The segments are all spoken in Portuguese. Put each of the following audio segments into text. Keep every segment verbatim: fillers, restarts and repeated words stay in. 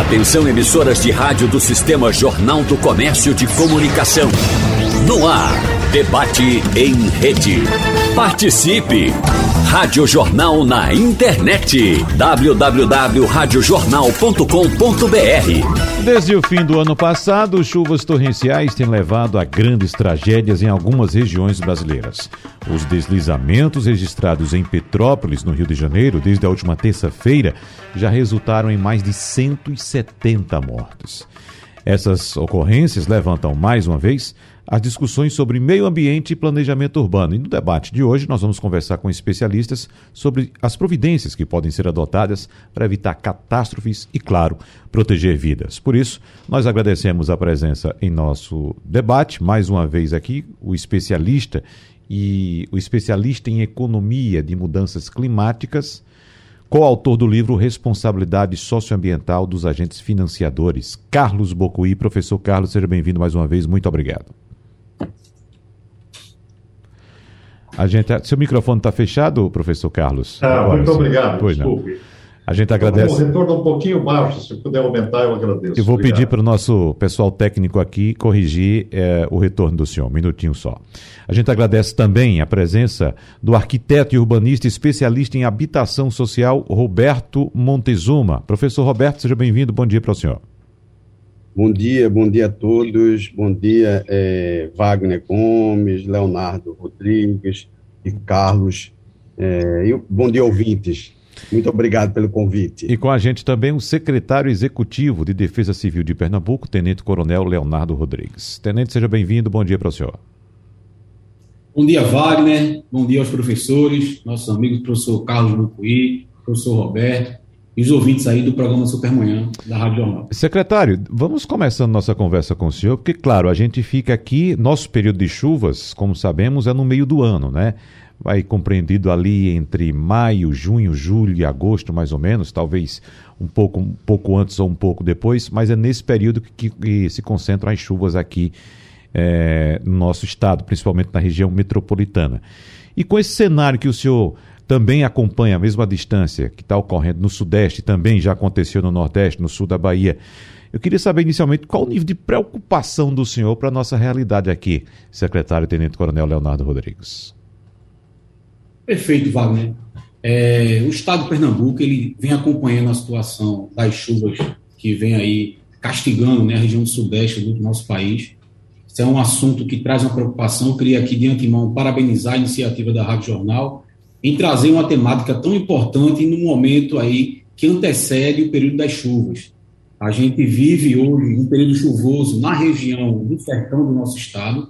Atenção, emissoras de rádio do Sistema Jornal do Comércio de Comunicação. No ar, debate em rede. Participe! Rádio Jornal na internet. w w w ponto rádio jornal ponto com ponto b r. Desde o fim do ano passado, chuvas torrenciais têm levado a grandes tragédias em algumas regiões brasileiras. Os deslizamentos registrados em Petrópolis, no Rio de Janeiro, desde a última terça-feira, já resultaram em mais de cento e setenta mortes. Essas ocorrências levantam, mais uma vez, as discussões sobre meio ambiente e planejamento urbano. E no debate de hoje nós vamos conversar com especialistas sobre as providências que podem ser adotadas para evitar catástrofes e, claro, proteger vidas. Por isso, nós agradecemos a presença em nosso debate, mais uma vez aqui, o especialista e o especialista em economia de mudanças climáticas, coautor do livro Responsabilidade Socioambiental dos Agentes Financiadores, Carlos Bocuhy. Professor Carlos, seja bem-vindo mais uma vez, muito obrigado. A gente, seu microfone está fechado, professor Carlos? Ah, agora, muito obrigado, pois desculpe. Não. A gente agradece. O retorno um pouquinho baixo, se puder aumentar, eu agradeço. Eu vou obrigado. pedir para o nosso pessoal técnico aqui corrigir é, o retorno do senhor, um minutinho só. A gente agradece também a presença do arquiteto e urbanista especialista em habitação social, Roberto Montezuma. Professor Roberto, seja bem-vindo, bom dia para o senhor. Bom dia, bom dia a todos, bom dia eh, Wagner Gomes, Leonardo Rodrigues e Carlos, eh, e bom dia ouvintes, muito obrigado pelo convite. E com a gente também o secretário executivo de Defesa Civil de Pernambuco, Tenente Coronel Leonardo Rodrigues. Tenente, seja bem-vindo, bom dia para o senhor. Bom dia Wagner, bom dia aos professores, nossos amigos professor Carlos Bocuhy, professor Roberto, e os ouvintes aí do programa Super Manhã, da Rádio Jornal. Secretário, vamos começando nossa conversa com o senhor, porque, claro, a gente fica aqui, nosso período de chuvas, como sabemos, é no meio do ano, né? Vai compreendido ali entre maio, junho, julho e agosto, mais ou menos, talvez um pouco, um pouco antes ou um pouco depois, mas é nesse período que, que se concentram as chuvas aqui é, no nosso estado, principalmente na região metropolitana. E com esse cenário que o senhor também acompanha a mesma distância que está ocorrendo no Sudeste, também já aconteceu no Nordeste, no Sul da Bahia. Eu queria saber inicialmente qual o nível de preocupação do senhor para a nossa realidade aqui, secretário Tenente Coronel Leonardo Rodrigues. Perfeito, Wagner. É, o Estado de Pernambuco ele vem acompanhando a situação das chuvas que vem aí castigando, né, a região do Sudeste do nosso país. Isso é um assunto que traz uma preocupação. Eu queria aqui de antemão parabenizar a iniciativa da Rádio Jornal em trazer uma temática tão importante num momento aí que antecede o período das chuvas. A gente vive hoje um período chuvoso na região do Sertão do nosso estado,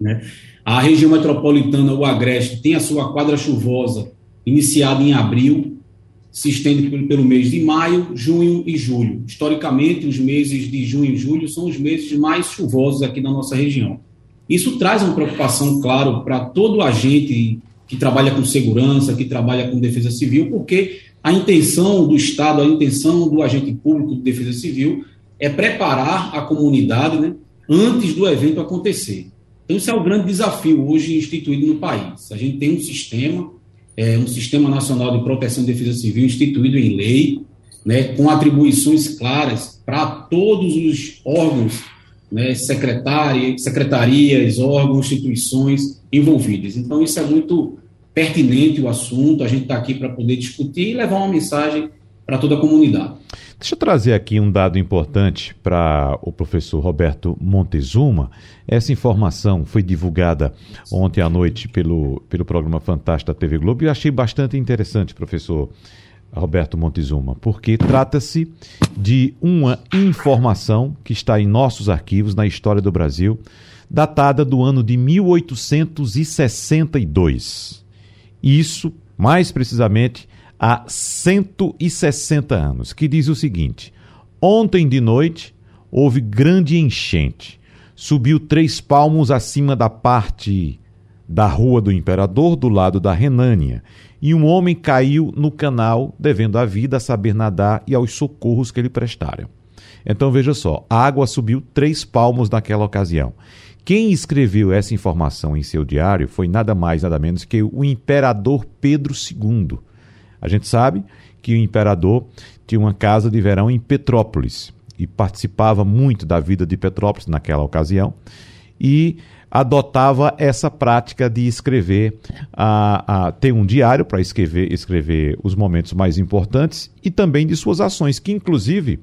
né? A região metropolitana, o Agreste, tem a sua quadra chuvosa iniciada em abril, se estende pelo mês de maio, junho e julho. Historicamente, os meses de junho e julho são os meses mais chuvosos aqui na nossa região. Isso traz uma preocupação, claro, para todo agente que trabalha com segurança, que trabalha com defesa civil, porque a intenção do Estado, a intenção do agente público de defesa civil é preparar a comunidade, né, antes do evento acontecer. Então, isso é o grande desafio hoje instituído no país. A gente tem um sistema, é, um Sistema Nacional de Proteção e Defesa Civil instituído em lei, né, com atribuições claras para todos os órgãos, né, secretária, secretarias, órgãos, instituições envolvidas. Então, isso é muito pertinente o assunto, a gente está aqui para poder discutir e levar uma mensagem para toda a comunidade. Deixa eu trazer aqui um dado importante para o professor Roberto Montezuma. Essa informação foi divulgada ontem à noite pelo, pelo programa Fantástico da T V Globo e eu achei bastante interessante, professor Roberto Montezuma, porque trata-se de uma informação que está em nossos arquivos, na história do Brasil, datada do ano de mil oitocentos e sessenta e dois. Isso, mais precisamente, há cento e sessenta anos, que diz o seguinte: ontem de noite houve grande enchente, subiu três palmos acima da parte da Rua do Imperador, do lado da Renânia, e um homem caiu no canal, devendo a vida a saber nadar e aos socorros que lhe prestaram. Então, veja só, a água subiu três palmos naquela ocasião. Quem escreveu essa informação em seu diário foi nada mais, nada menos que o imperador Pedro segundo. A gente sabe que o imperador tinha uma casa de verão em Petrópolis e participava muito da vida de Petrópolis naquela ocasião e adotava essa prática de escrever, a, a, ter um diário para escrever, escrever os momentos mais importantes e também de suas ações, que inclusive,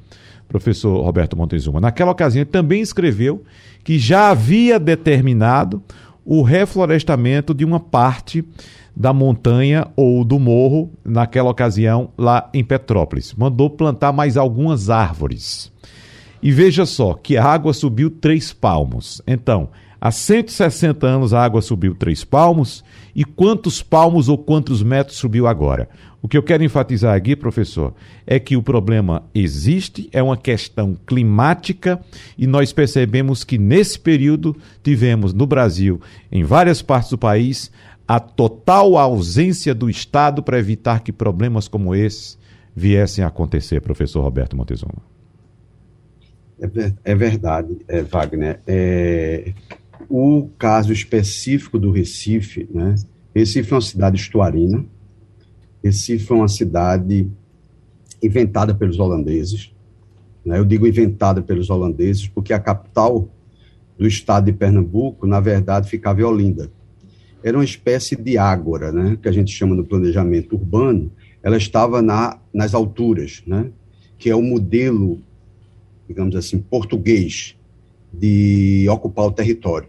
professor Roberto Montezuma, naquela ocasião também escreveu que já havia determinado o reflorestamento de uma parte da montanha ou do morro, naquela ocasião, lá em Petrópolis. Mandou plantar mais algumas árvores. E veja só, que a água subiu três palmos. Então, há cento e sessenta anos a água subiu três palmos, e quantos palmos ou quantos metros subiu agora? O que eu quero enfatizar aqui, professor, é que o problema existe, é uma questão climática, e nós percebemos que nesse período tivemos no Brasil, em várias partes do país, a total ausência do Estado para evitar que problemas como esses viessem a acontecer, professor Roberto Montezuma. É verdade, é, Wagner. É... O caso específico do Recife, né? Recife é uma cidade estuarina, Recife é uma cidade inventada pelos holandeses, né? Eu digo inventada pelos holandeses porque a capital do estado de Pernambuco, na verdade, ficava em Olinda. Era uma espécie de ágora, né? Que a gente chama no planejamento urbano, ela estava na, nas alturas, né? Que é o modelo, digamos assim, português, de ocupar o território,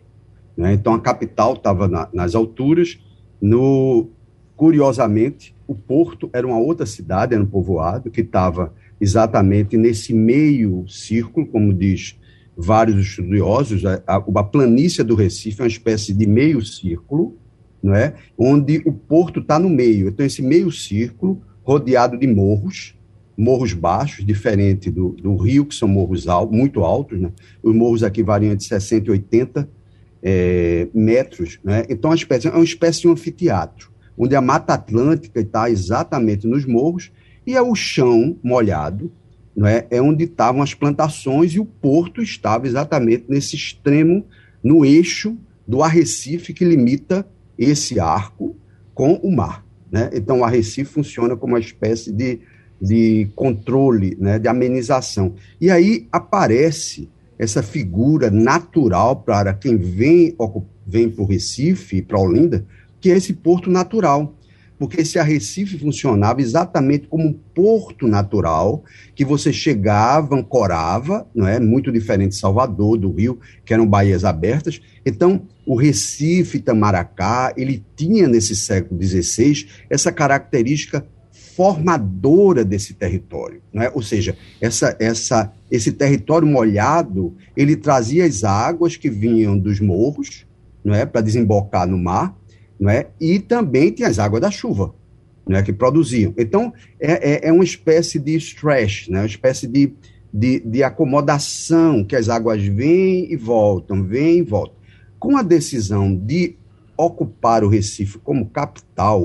né? Então, a capital estava na, nas alturas, no, curiosamente, o porto era uma outra cidade, era um povoado, que estava exatamente nesse meio círculo, como diz vários estudiosos, a, a, a planície do Recife é uma espécie de meio círculo, não é? Onde o porto está no meio, então esse meio círculo rodeado de morros, morros baixos, diferente do, do Rio, que são morros altos, muito altos, né? Os morros aqui variam de sessenta e oitenta é, metros, né? Então, a espécie, é uma espécie de um anfiteatro, onde a Mata Atlântica está exatamente nos morros, e é o chão molhado, né? É onde estavam as plantações, e o porto estava exatamente nesse extremo, no eixo do Arrecife, que limita esse arco com o mar, né? Então, o Arrecife funciona como uma espécie de de controle, né, de amenização. E aí aparece essa figura natural para quem vem, vem para o Recife e para Olinda, que é esse porto natural, porque esse Arrecife funcionava exatamente como um porto natural, que você chegava, ancorava, não é? Muito diferente de Salvador, do Rio, que eram baías abertas. Então, o Recife, Itamaracá, ele tinha, nesse século dezesseis, essa característica formadora desse território, né? Ou seja, essa, essa, esse território molhado, ele trazia as águas que vinham dos morros, né? Para desembocar no mar, né? E também tinha as águas da chuva, né? Que produziam. Então, é, é, é uma espécie de stretch, né? Uma espécie de, de, de acomodação, que as águas vêm e voltam, vêm e voltam. Com a decisão de ocupar o Recife como capital,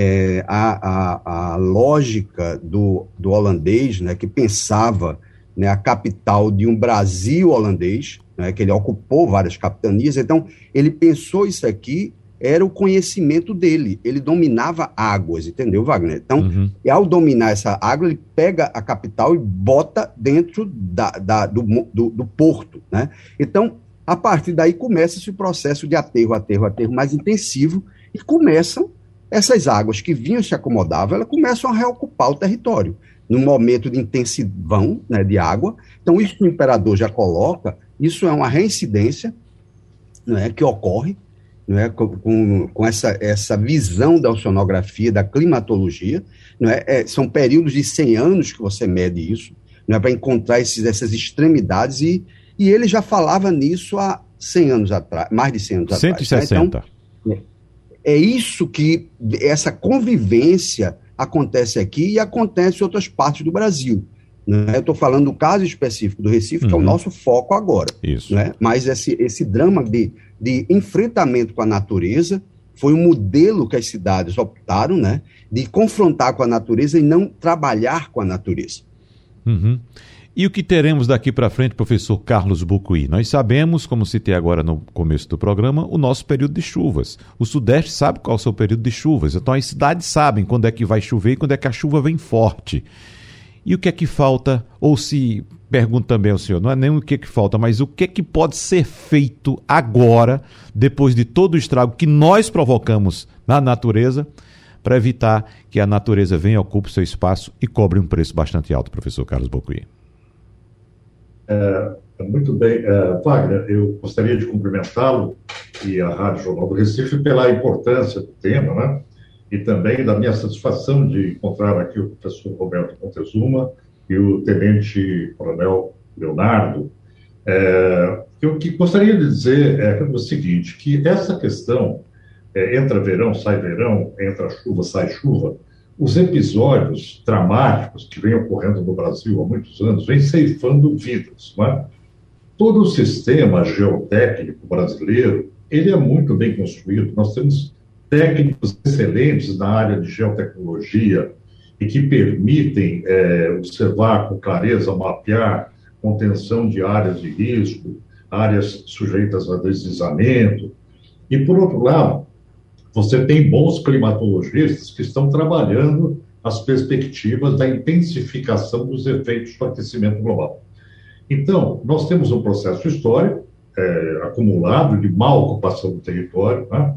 É, a, a, a lógica do, do holandês, né, que pensava, né, a capital de um Brasil holandês, né, que ele ocupou várias capitanias, então ele pensou isso aqui, era o conhecimento dele, ele dominava águas, entendeu, Wagner? Então, uhum. E ao dominar essa água, ele pega a capital e bota dentro da, da, do, do, do porto, né? Então, a partir daí começa-se o processo de aterro, aterro, aterro mais intensivo, e começam essas águas que vinham se acomodavam, elas começam a reocupar o território, num momento de intensivão, né, de água. Então, isso que o imperador já coloca, isso é uma reincidência, né, que ocorre, né, com, com essa, essa visão da oceanografia, da climatologia. Né, é, são períodos de cem anos que você mede isso, né, para encontrar esses, essas extremidades, e, e ele já falava nisso há cem anos atrás, mais de cem anos cento e sessenta atrás. Né? Então, é, É isso que, essa convivência acontece aqui e acontece em outras partes do Brasil, né? Eu estou falando do caso específico do Recife, uhum. Que é o nosso foco agora. Isso. Né? Mas esse, esse drama de, de enfrentamento com a natureza foi um modelo que as cidades optaram, né? De confrontar com a natureza e não trabalhar com a natureza. Uhum. E o que teremos daqui para frente, professor Carlos Bocuhy? Nós sabemos, como citei agora no começo do programa, o nosso período de chuvas. O Sudeste sabe qual é o seu período de chuvas. Então as cidades sabem quando é que vai chover e quando é que a chuva vem forte. E o que é que falta, ou se, pergunto também ao senhor, não é nem o que é que falta, mas o que é que pode ser feito agora, depois de todo o estrago que nós provocamos na natureza, para evitar que a natureza venha, ocupe seu espaço e cobre um preço bastante alto, professor Carlos Bocuhy? É, muito bem, é, Wagner, eu gostaria de cumprimentá-lo e a Rádio Jornal do Recife pela importância do tema, né? E também da minha satisfação de encontrar aqui o professor Roberto Montezuma e o tenente-coronel Leonardo. É, eu que gostaria de dizer é o seguinte, que essa questão, é, entra verão, sai verão, entra chuva, sai chuva, os episódios dramáticos que vêm ocorrendo no Brasil há muitos anos vêm ceifando vidas, não é? Todo o sistema geotécnico brasileiro, ele é muito bem construído, nós temos técnicos excelentes na área de geotecnologia e que permitem é, observar com clareza, mapear contenção de áreas de risco, áreas sujeitas a deslizamento. E, por outro lado, você tem bons climatologistas que estão trabalhando as perspectivas da intensificação dos efeitos do aquecimento global. Então, nós temos um processo histórico é, acumulado de má ocupação do território, né?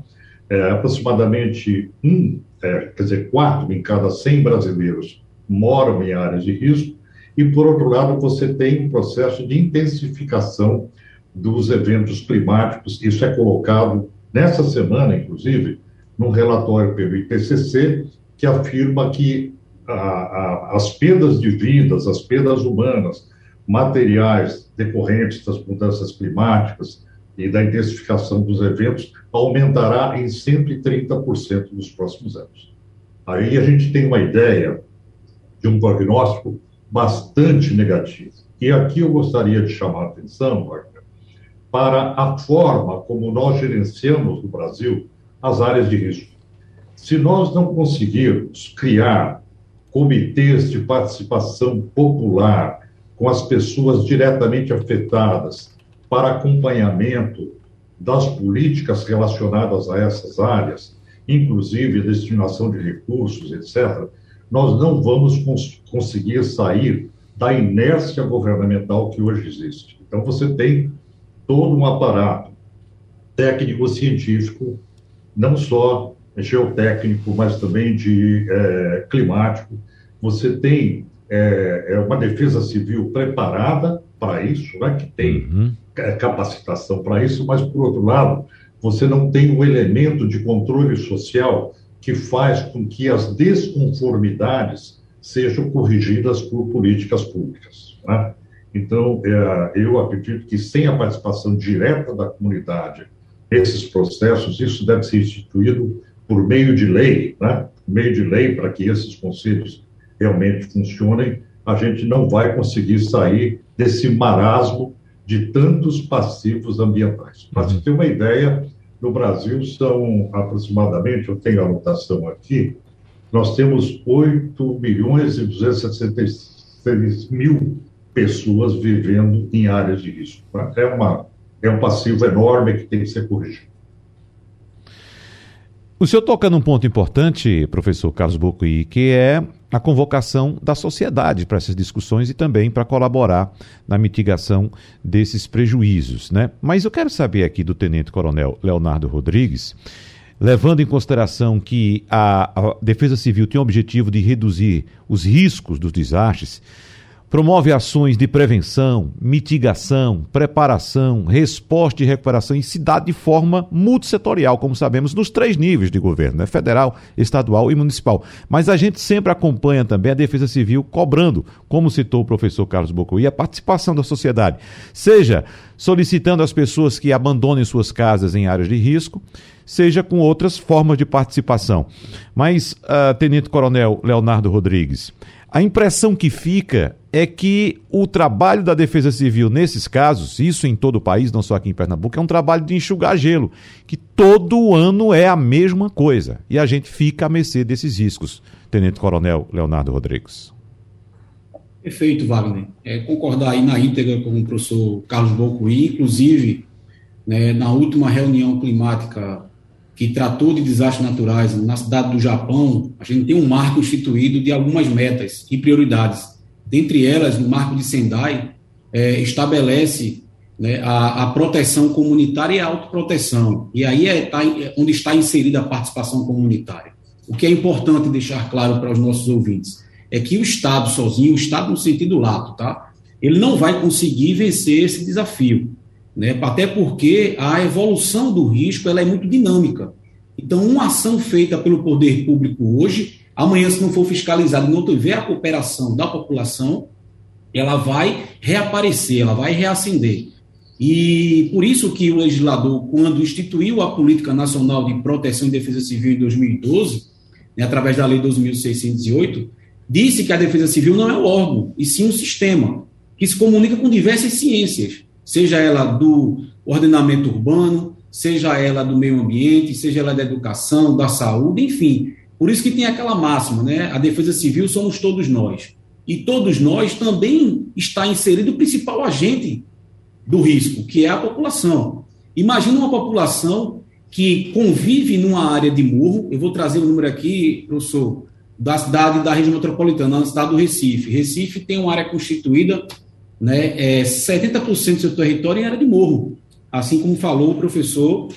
É, aproximadamente um, é, quer dizer, quatro em cada cem brasileiros moram em áreas de risco, e, por outro lado, você tem um processo de intensificação dos eventos climáticos. Isso é colocado nessa semana, inclusive, num relatório pelo I P C C, que afirma que a, a, as perdas de vidas, as perdas humanas, materiais decorrentes das mudanças climáticas e da intensificação dos eventos aumentará em cento e trinta por cento nos próximos anos. Aí a gente tem uma ideia de um prognóstico bastante negativo. E aqui eu gostaria de chamar a atenção, Wagner, para a forma como nós gerenciamos no Brasil as áreas de risco. Se nós não conseguirmos criar comitês de participação popular com as pessoas diretamente afetadas, para acompanhamento das políticas relacionadas a essas áreas, inclusive destinação de recursos, etcétera, nós não vamos cons- conseguir sair da inércia governamental que hoje existe. Então, você tem todo um aparato técnico-científico, não só geotécnico, mas também de é, climático. Você tem é, uma defesa civil preparada para isso, né, que tem... Uhum. capacitação para isso, mas, por outro lado, você não tem o elemento de controle social que faz com que as desconformidades sejam corrigidas por políticas públicas, né? Então, é, eu acredito que sem a participação direta da comunidade nesses processos, isso deve ser instituído por meio de lei, né? Por meio de lei, para que esses conselhos realmente funcionem, a gente não vai conseguir sair desse marasmo de tantos passivos ambientais. Para se ter uma ideia, no Brasil são aproximadamente, eu tenho a anotação aqui, nós temos oito milhões e duzentos e sessenta e seis mil pessoas vivendo em áreas de risco. É, uma, é um passivo enorme que tem que ser corrigido. O senhor toca num ponto importante, professor Carlos Bocuhy, que é a convocação da sociedade para essas discussões e também para colaborar na mitigação desses prejuízos, né? Mas eu quero saber aqui do tenente-coronel Leonardo Rodrigues, levando em consideração que a, a Defesa Civil tem o objetivo de reduzir os riscos dos desastres, promove ações de prevenção, mitigação, preparação, resposta e recuperação em cidade de forma multissetorial, como sabemos, nos três níveis de governo, né? Federal, estadual e municipal. Mas a gente sempre acompanha também a Defesa Civil cobrando, como citou o professor Carlos Bocuhy, a participação da sociedade, seja solicitando às pessoas que abandonem suas casas em áreas de risco, seja com outras formas de participação. Mas, uh, tenente-coronel Leonardo Rodrigues, a impressão que fica é que o trabalho da Defesa Civil nesses casos, isso em todo o país, não só aqui em Pernambuco, é um trabalho de enxugar gelo, que todo ano é a mesma coisa, e a gente fica à mercê desses riscos. Tenente Coronel Leonardo Rodrigues. Perfeito, Wagner. É, concordar aí na íntegra com o professor Carlos Bocuhy, inclusive, né, na última reunião climática que tratou de desastres naturais na cidade do Japão, a gente tem um marco instituído de algumas metas e prioridades. Dentre elas, o marco de Sendai é, estabelece, né, a, a proteção comunitária e a autoproteção. E aí é, tá, é onde está inserida a participação comunitária. O que é importante deixar claro para os nossos ouvintes é que o Estado sozinho, o Estado no sentido lato, tá? Ele não vai conseguir vencer esse desafio, né? Até porque a evolução do risco ela é muito dinâmica. Então, uma ação feita pelo poder público hoje, amanhã, se não for fiscalizada e não tiver a cooperação da população, ela vai reaparecer, ela vai reacender. E por isso que o legislador, quando instituiu a Política Nacional de Proteção e Defesa Civil em dois mil e doze, né, através da Lei dois mil seiscentos e oito, disse que a Defesa Civil não é um órgão, e sim um sistema que se comunica com diversas ciências, seja ela do ordenamento urbano, seja ela do meio ambiente, seja ela da educação, da saúde, enfim. Por isso que tem aquela máxima, né? A Defesa Civil somos todos nós. E todos nós também está inserido o principal agente do risco, que é a população. Imagina uma população que convive numa área de morro, eu vou trazer o um número aqui, professor, da cidade, da região metropolitana, na cidade do Recife. Recife tem uma área constituída, né, é setenta por cento do seu território em área de morro, assim como falou o professor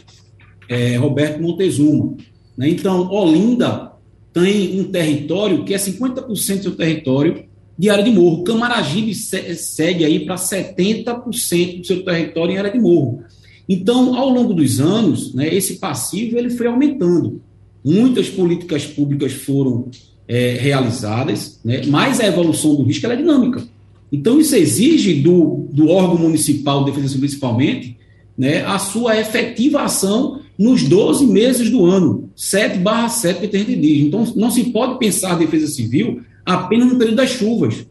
é, Roberto Montezuma. Né? Então, Olinda tem um território que é cinquenta por cento do seu território de área de morro. Camaragibe se, segue aí para setenta por cento do seu território em área de morro. Então, ao longo dos anos, né, esse passivo ele foi aumentando. Muitas políticas públicas foram é, realizadas, né, mas a evolução do risco ela é dinâmica. Então, isso exige do, do órgão municipal, Defesa Civil principalmente, né, a sua efetiva ação nos doze meses do ano, sete barra sete que a gente diz. Então, não se pode pensar a Defesa Civil apenas no período das chuvas.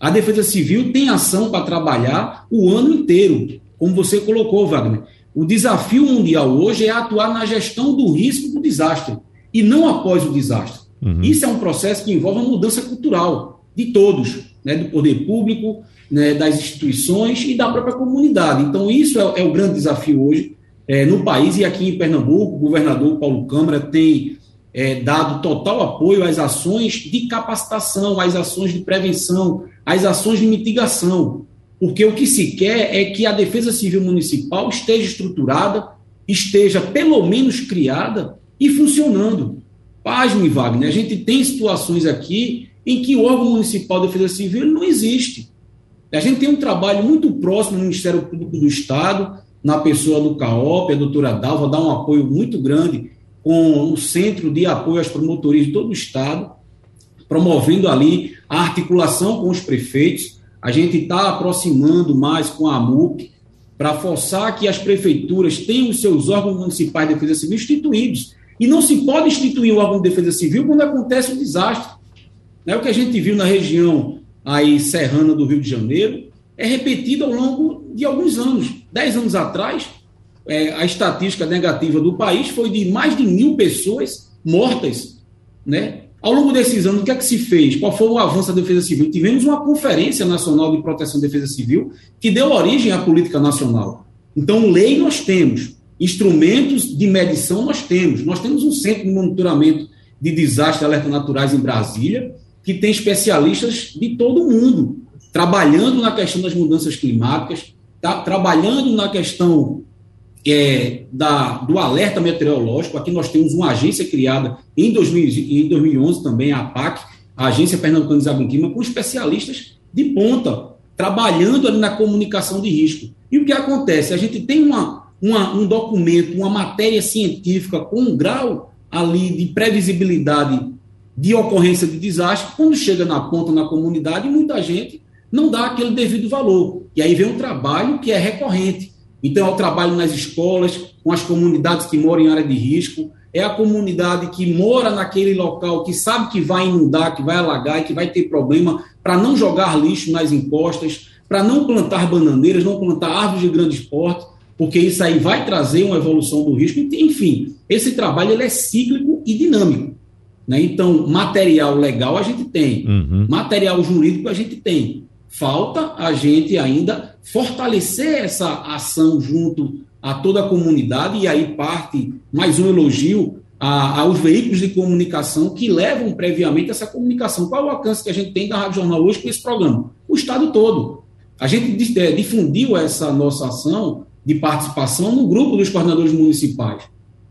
A Defesa Civil tem ação para trabalhar o ano inteiro, como você colocou, Wagner. O desafio mundial hoje é atuar na gestão do risco do desastre e não após o desastre. Uhum. Isso é um processo que envolve uma mudança cultural de todos, né, do poder público, né, das instituições e da própria comunidade. Então, isso é, é o grande desafio hoje é, no país, e aqui em Pernambuco, o governador Paulo Câmara tem é, dado total apoio às ações de capacitação, às ações de prevenção, às ações de mitigação, porque o que se quer é que a Defesa Civil Municipal esteja estruturada, esteja pelo menos criada e funcionando. Pasme, Wagner, a gente tem situações aqui em que o órgão municipal de defesa civil não existe. A gente tem um trabalho muito próximo no Ministério Público do Estado, na pessoa do C A O P, a doutora Dalva dá um apoio muito grande com o Centro de Apoio às Promotorias de todo o Estado, promovendo ali a articulação com os prefeitos. A gente está aproximando mais com a AMUC para forçar que as prefeituras tenham os seus órgãos municipais de defesa civil instituídos. E não se pode instituir o órgão de defesa civil quando acontece um desastre. O que a gente viu na região aí, serrana do Rio de Janeiro é repetido ao longo de alguns anos. Dez anos atrás, a estatística negativa do país foi de mais de mil pessoas mortas. Né? Ao longo desses anos, o que é que se fez? Qual foi o avanço da defesa civil? Tivemos uma Conferência Nacional de Proteção e Defesa Civil que deu origem à política nacional. Então, lei nós temos, instrumentos de medição nós temos, nós temos um centro de monitoramento de desastres e alertas naturais em Brasília, que tem especialistas de todo o mundo, trabalhando na questão das mudanças climáticas, tá, trabalhando na questão é, da, do alerta meteorológico. Aqui nós temos uma agência criada em, dois mil, em dois mil e onze também, a APAC, a Agência Pernambucana de Desastres e Clima, com especialistas de ponta, trabalhando ali na comunicação de risco. E o que acontece? A gente tem uma, uma, um documento, uma matéria científica com um grau ali de previsibilidade de ocorrência de desastre, quando chega na ponta, na comunidade, muita gente não dá aquele devido valor. E aí vem um trabalho que é recorrente. Então, é o trabalho nas escolas, com as comunidades que moram em área de risco, é a comunidade que mora naquele local, que sabe que vai inundar, que vai alagar e que vai ter problema, para não jogar lixo nas encostas, para não plantar bananeiras, não plantar árvores de grande porte, porque isso aí vai trazer uma evolução do risco. Enfim, esse trabalho ele é cíclico e dinâmico. Né? Então, material legal a gente tem, uhum. material jurídico a gente tem. Falta a gente ainda fortalecer essa ação junto a toda a comunidade, e aí parte mais um elogio a, aos veículos de comunicação que levam previamente essa comunicação. Qual é o alcance que a gente tem da Rádio Jornal hoje com esse programa? O estado todo. A gente difundiu essa nossa ação de participação no grupo dos coordenadores municipais.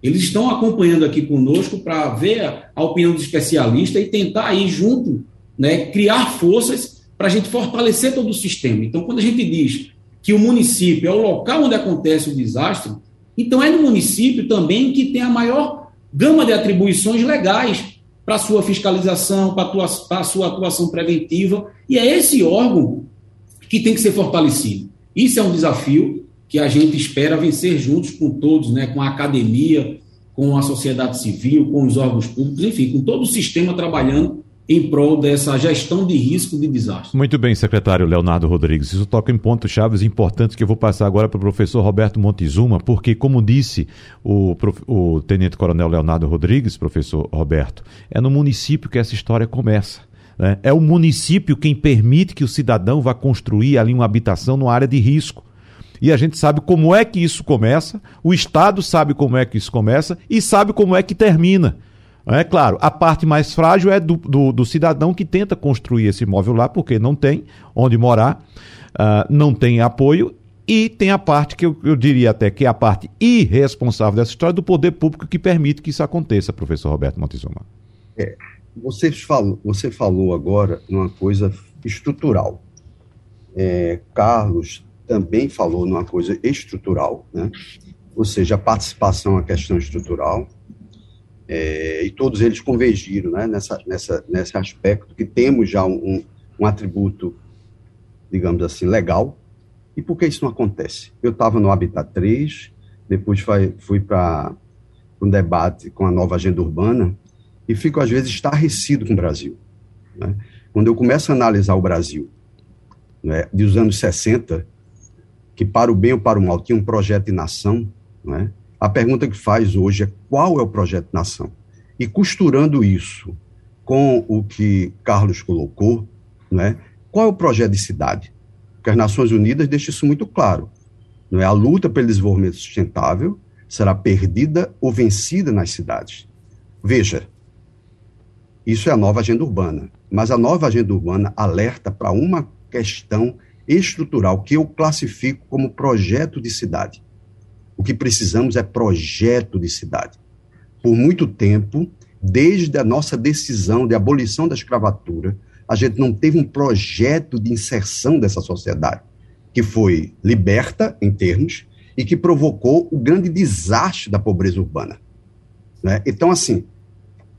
Eles estão acompanhando aqui conosco para ver a opinião dos especialistas e tentar aí junto, né, criar forças para a gente fortalecer todo o sistema. Então, quando a gente diz que o município é o local onde acontece o desastre, então é no município também que tem a maior gama de atribuições legais para a sua fiscalização, para a sua atuação preventiva, e é esse órgão que tem que ser fortalecido. Isso é um desafio que a gente espera vencer juntos com todos, né, com a academia, com a sociedade civil, com os órgãos públicos, enfim, com todo o sistema trabalhando em prol dessa gestão de risco de desastre. Muito bem, secretário Leonardo Rodrigues. Isso toca em pontos chaves importantes que eu vou passar agora para o professor Roberto Montezuma, porque, como disse o, prof... o tenente-coronel Leonardo Rodrigues, professor Roberto, é no município que essa história começa. Né? É o município quem permite que o cidadão vá construir ali uma habitação numa área de risco. E a gente sabe como é que isso começa, o Estado sabe como é que isso começa e sabe como é que termina. É claro, a parte mais frágil é do, do, do cidadão que tenta construir esse imóvel lá, porque não tem onde morar, uh, não tem apoio, e tem a parte que eu, eu diria até que é a parte irresponsável dessa história, do poder público que permite que isso aconteça, professor Roberto Montezuma. É, você, falou, você falou agora numa coisa estrutural. É, Carlos também falou numa coisa estrutural, né? Ou seja, a participação é uma questão estrutural, é, e todos eles convergiram, né, nessa, nessa, nesse aspecto que temos já um, um atributo, digamos assim, legal. E por que isso não acontece? Eu estava no Habitat três, depois fui, fui para um debate com a nova agenda urbana e fico, às vezes, estarrecido com o Brasil. Né? Quando eu começo a analisar o Brasil, né, dos anos sessenta, que para o bem ou para o mal tinha um projeto de nação, não é? A pergunta que faz hoje é qual é o projeto de nação. E costurando isso com o que Carlos colocou, não é? Qual é o projeto de cidade? Porque as Nações Unidas deixam isso muito claro. Não é? A luta pelo desenvolvimento sustentável será perdida ou vencida nas cidades. Veja, isso é a nova agenda urbana, mas a nova agenda urbana alerta para uma questão estrutural que eu classifico como projeto de cidade. O que precisamos é projeto de cidade. Por muito tempo, desde a nossa decisão de abolição da escravatura, a gente não teve um projeto de inserção dessa sociedade, que foi liberta, em termos, e que provocou o grande desastre da pobreza urbana. Né? Então, assim,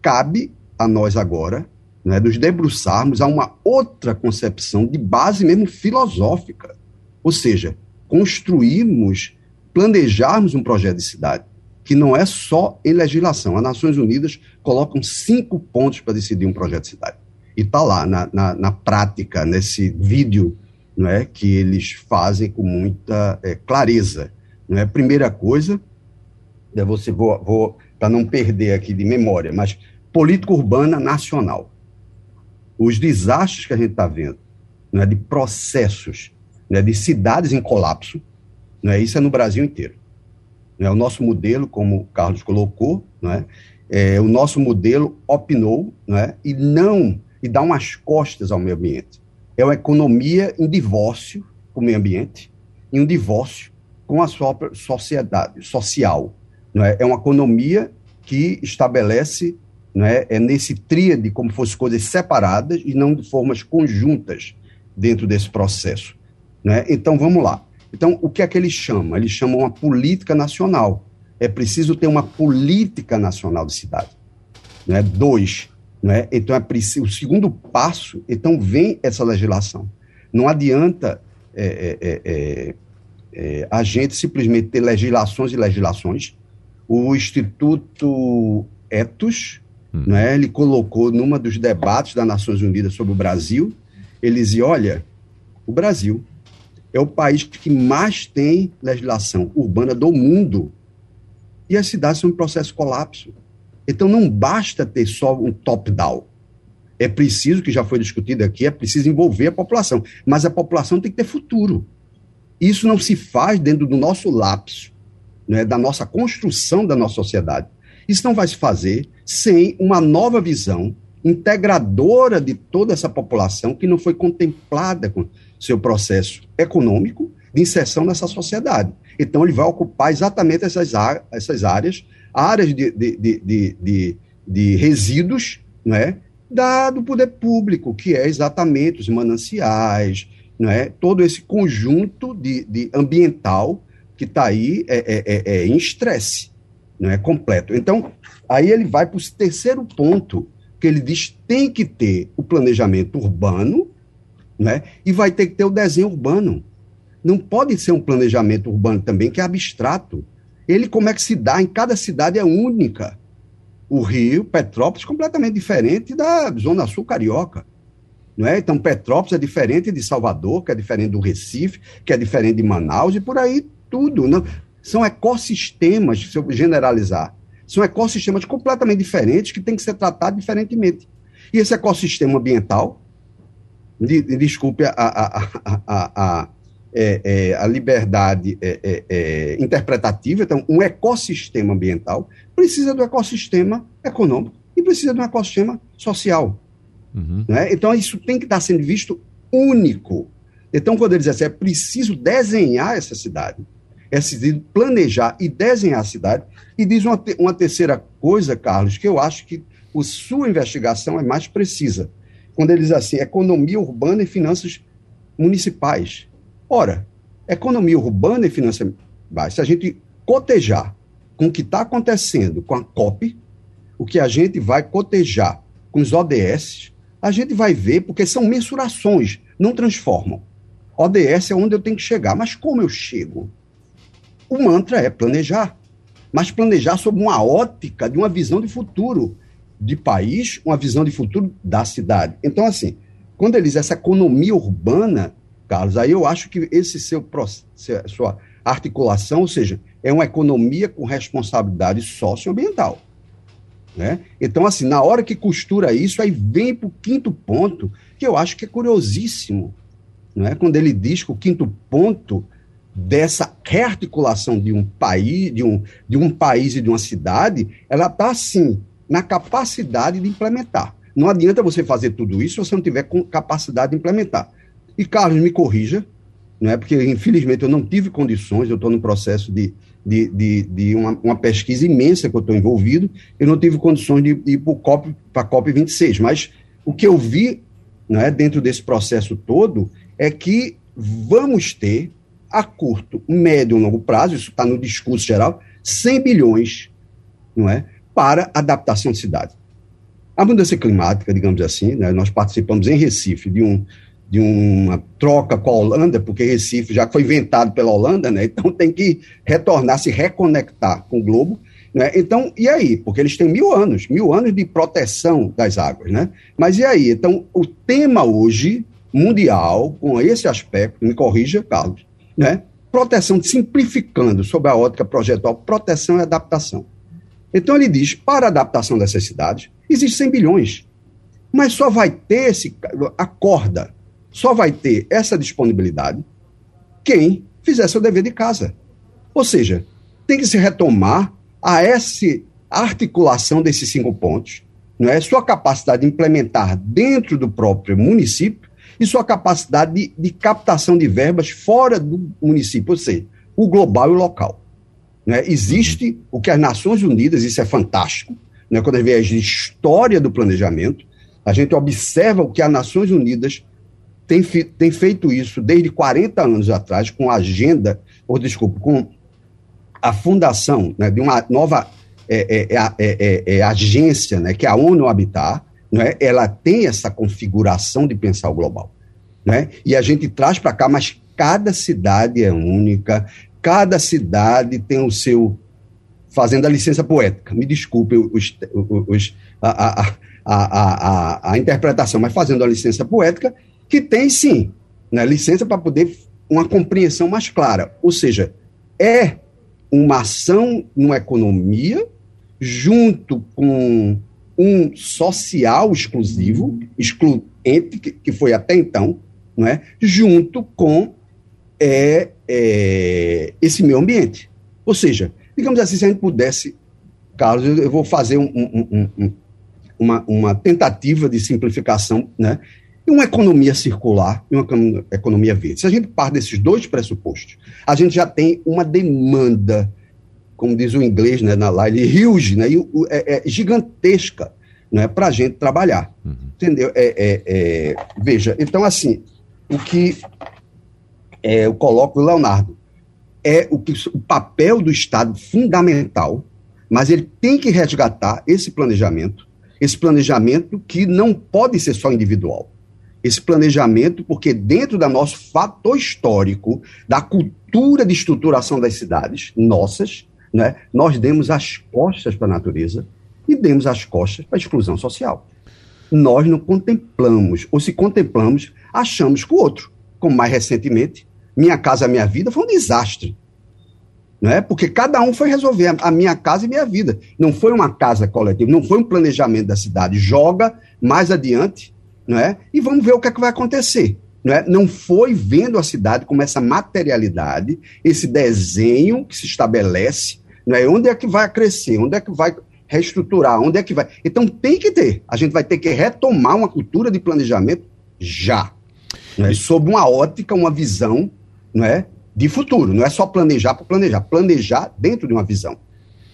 cabe a nós agora, né, nos debruçarmos a uma outra concepção de base mesmo filosófica, ou seja, construirmos, planejarmos um projeto de cidade, que não é só em legislação. As Nações Unidas colocam cinco pontos para decidir um projeto de cidade. E está lá, na, na, na prática, nesse vídeo, não é, que eles fazem com muita é, clareza. Não é? Primeira coisa, você, vou, vou, para não perder aqui de memória, mas política urbana nacional. Os desastres que a gente está vendo, não é, de processos, não é, de cidades em colapso, não é? Isso é no Brasil inteiro. Não é? O nosso modelo, como o Carlos colocou, não é? É, o nosso modelo opinou, não é? e não e dá umas costas ao meio ambiente. É uma economia em divórcio com o meio ambiente, em um divórcio com a sua sociedade social. Não é? É uma economia que estabelece, não é? É nesse tríade como fossem coisas separadas e não de formas conjuntas dentro desse processo. Não é? Então, vamos lá. Então, o que é que ele chama? Ele chama uma política nacional. É preciso ter uma política nacional de cidade. Né? Dois, né? Então, é preciso, o segundo passo, então, vem essa legislação. Não adianta é, é, é, é, a gente simplesmente ter legislações e legislações. O Instituto Etos, hum. né? ele colocou numa dos debates das Nações Unidas sobre o Brasil, ele dizia, olha, o Brasil é o país que mais tem legislação urbana do mundo. E as cidades são um processo de colapso. Então não basta ter só um top-down. É preciso, que já foi discutido aqui, é preciso envolver a população. Mas a população tem que ter futuro. Isso não se faz dentro do nosso lápis, né, da nossa construção da nossa sociedade. Isso não vai se fazer sem uma nova visão integradora de toda essa população que não foi contemplada com seu processo econômico de inserção nessa sociedade. Então, ele vai ocupar exatamente essas, ar- essas áreas, áreas de, de, de, de, de, de resíduos, né, da, do poder público, que é exatamente os mananciais, né, todo esse conjunto de, de ambiental que está aí é, é, é, em estresse, não é completo. Então, aí ele vai para o terceiro ponto, que ele diz tem que ter o planejamento urbano, né, e vai ter que ter o desenho urbano. Não pode ser um planejamento urbano também que é abstrato. Ele, como é que se dá? Em cada cidade é única. O Rio, Petrópolis, completamente diferente da Zona Sul Carioca. Não é? Então, Petrópolis é diferente de Salvador, que é diferente do Recife, que é diferente de Manaus, e por aí tudo. Não, são ecossistemas, se eu generalizar, são ecossistemas completamente diferentes que têm que ser tratados diferentemente. E esse ecossistema ambiental, de, de, desculpe a, a, a, a, a, é, é, a liberdade é, é, é, interpretativa, então, um ecossistema ambiental precisa do ecossistema econômico e precisa do ecossistema social. Uhum. Né? Então, isso tem que estar sendo visto único. Então, quando ele diz assim, é preciso desenhar essa cidade, é decidido planejar e desenhar a cidade. E diz uma, te- uma terceira coisa, Carlos, que eu acho que a sua investigação é mais precisa. Quando ele diz assim, economia urbana e finanças municipais. Ora, economia urbana e finanças municipais, se a gente cotejar com o que está acontecendo com a COP, o que a gente vai cotejar com os O D S, a gente vai ver, porque são mensurações, não transformam. O D S é onde eu tenho que chegar, mas como eu chego? O mantra é planejar, mas planejar sob uma ótica de uma visão de futuro de país, uma visão de futuro da cidade. Então, assim, quando ele diz essa economia urbana, Carlos, aí eu acho que esse seu sua articulação, ou seja, é uma economia com responsabilidade socioambiental, né? Então, assim, na hora que costura isso, aí vem para o quinto ponto, que eu acho que é curiosíssimo, né? Quando ele diz que o quinto ponto dessa rearticulação de um país, de um, de um país e de uma cidade, ela está, sim, na capacidade de implementar. Não adianta você fazer tudo isso se você não tiver com capacidade de implementar. E, Carlos, me corrija, não é? Porque, infelizmente, eu não tive condições, eu estou no processo de, de, de, de uma, uma pesquisa imensa que eu estou envolvido, eu não tive condições de ir para a COP vinte e seis, mas o que eu vi, não é, dentro desse processo todo é que vamos ter a curto, médio e longo prazo, isso está no discurso geral, cem bilhões, não é, para adaptação de cidade. A mudança climática, digamos assim, né, nós participamos em Recife de, um, de uma troca com a Holanda, porque Recife já foi inventado pela Holanda, né, então tem que retornar, se reconectar com o globo. Né, então, e aí? Porque eles têm mil anos, mil anos de proteção das águas. Né, mas e aí? Então, o tema hoje, mundial, com esse aspecto, me corrija, Carlos, né? Proteção, simplificando sobre a ótica projetual, proteção e adaptação. Então ele diz, para a adaptação dessas cidades, existem cem bilhões, mas só vai ter esse, a corda, só vai ter essa disponibilidade quem fizer seu dever de casa. Ou seja, tem que se retomar a essa articulação desses cinco pontos, não é? Sua capacidade de implementar dentro do próprio município, e sua capacidade de, de captação de verbas fora do município, ou seja, o global e o local. Né? Existe o que as Nações Unidas, isso é fantástico, né? Quando a gente vê a história do planejamento, a gente observa o que as Nações Unidas tem, fi, tem feito isso desde quarenta anos atrás, com a agenda, ou desculpa, com a fundação, né, de uma nova é, é, é, é, é, agência, né, que é a ONU Habitat. Né? Ela tem essa configuração de pensar o global. Né? E a gente traz para cá, mas cada cidade é única, cada cidade tem o seu... Fazendo a licença poética, me desculpe os, os, a, a, a, a, a interpretação, mas fazendo a licença poética, que tem, sim, né, licença para poder uma compreensão mais clara. Ou seja, é uma ação numa economia junto com um social exclusivo, excluente, que foi até então, não é? Junto com é, é, esse meio ambiente. Ou seja, digamos assim, se a gente pudesse, Carlos, eu, eu vou fazer um, um, um, um, uma, uma tentativa de simplificação, né? E uma economia circular e uma economia verde. Se a gente parte desses dois pressupostos, a gente já tem uma demanda, como diz o inglês, né, na live, huge, né, é, é gigantesca, né, para a gente trabalhar. Uhum. Entendeu? É, é, é, veja, então, assim, o que é, eu coloco, Leonardo, é o, que, o papel do Estado fundamental, mas ele tem que resgatar esse planejamento, esse planejamento que não pode ser só individual. Esse planejamento, porque dentro do nosso fator histórico, da cultura de estruturação das cidades nossas, né, nós demos as costas para a natureza e demos as costas para a exclusão social. Nós não contemplamos, ou se contemplamos, achamos que o outro, como mais recentemente, Minha Casa Minha Vida foi um desastre, né, porque cada um foi resolver a minha casa e minha vida. Não foi uma casa coletiva, não foi um planejamento da cidade. Joga mais adiante, não é? E vamos ver o que é que vai acontecer. Não é? Não foi vendo a cidade como essa materialidade, esse desenho que se estabelece, não é? Onde é que vai crescer, onde é que vai reestruturar, onde é que vai... Então tem que ter, a gente vai ter que retomar uma cultura de planejamento já, não é? Sob uma ótica, uma visão, não é? De futuro, não é só planejar para planejar, planejar dentro de uma visão.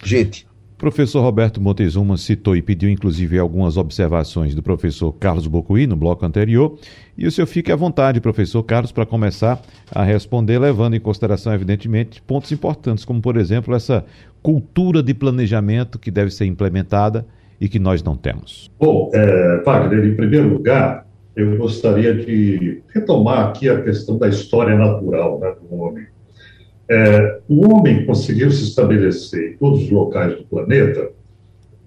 Gente... Professor Roberto Montezuma citou e pediu, inclusive, algumas observações do professor Carlos Bocuhy no bloco anterior. E o senhor fique à vontade, professor Carlos, para começar a responder, levando em consideração, evidentemente, pontos importantes, como, por exemplo, essa cultura de planejamento que deve ser implementada e que nós não temos. Bom, é, Wagner, em primeiro lugar, eu gostaria de retomar aqui a questão da história natural, né, do homem. É, o homem conseguiu se estabelecer em todos os locais do planeta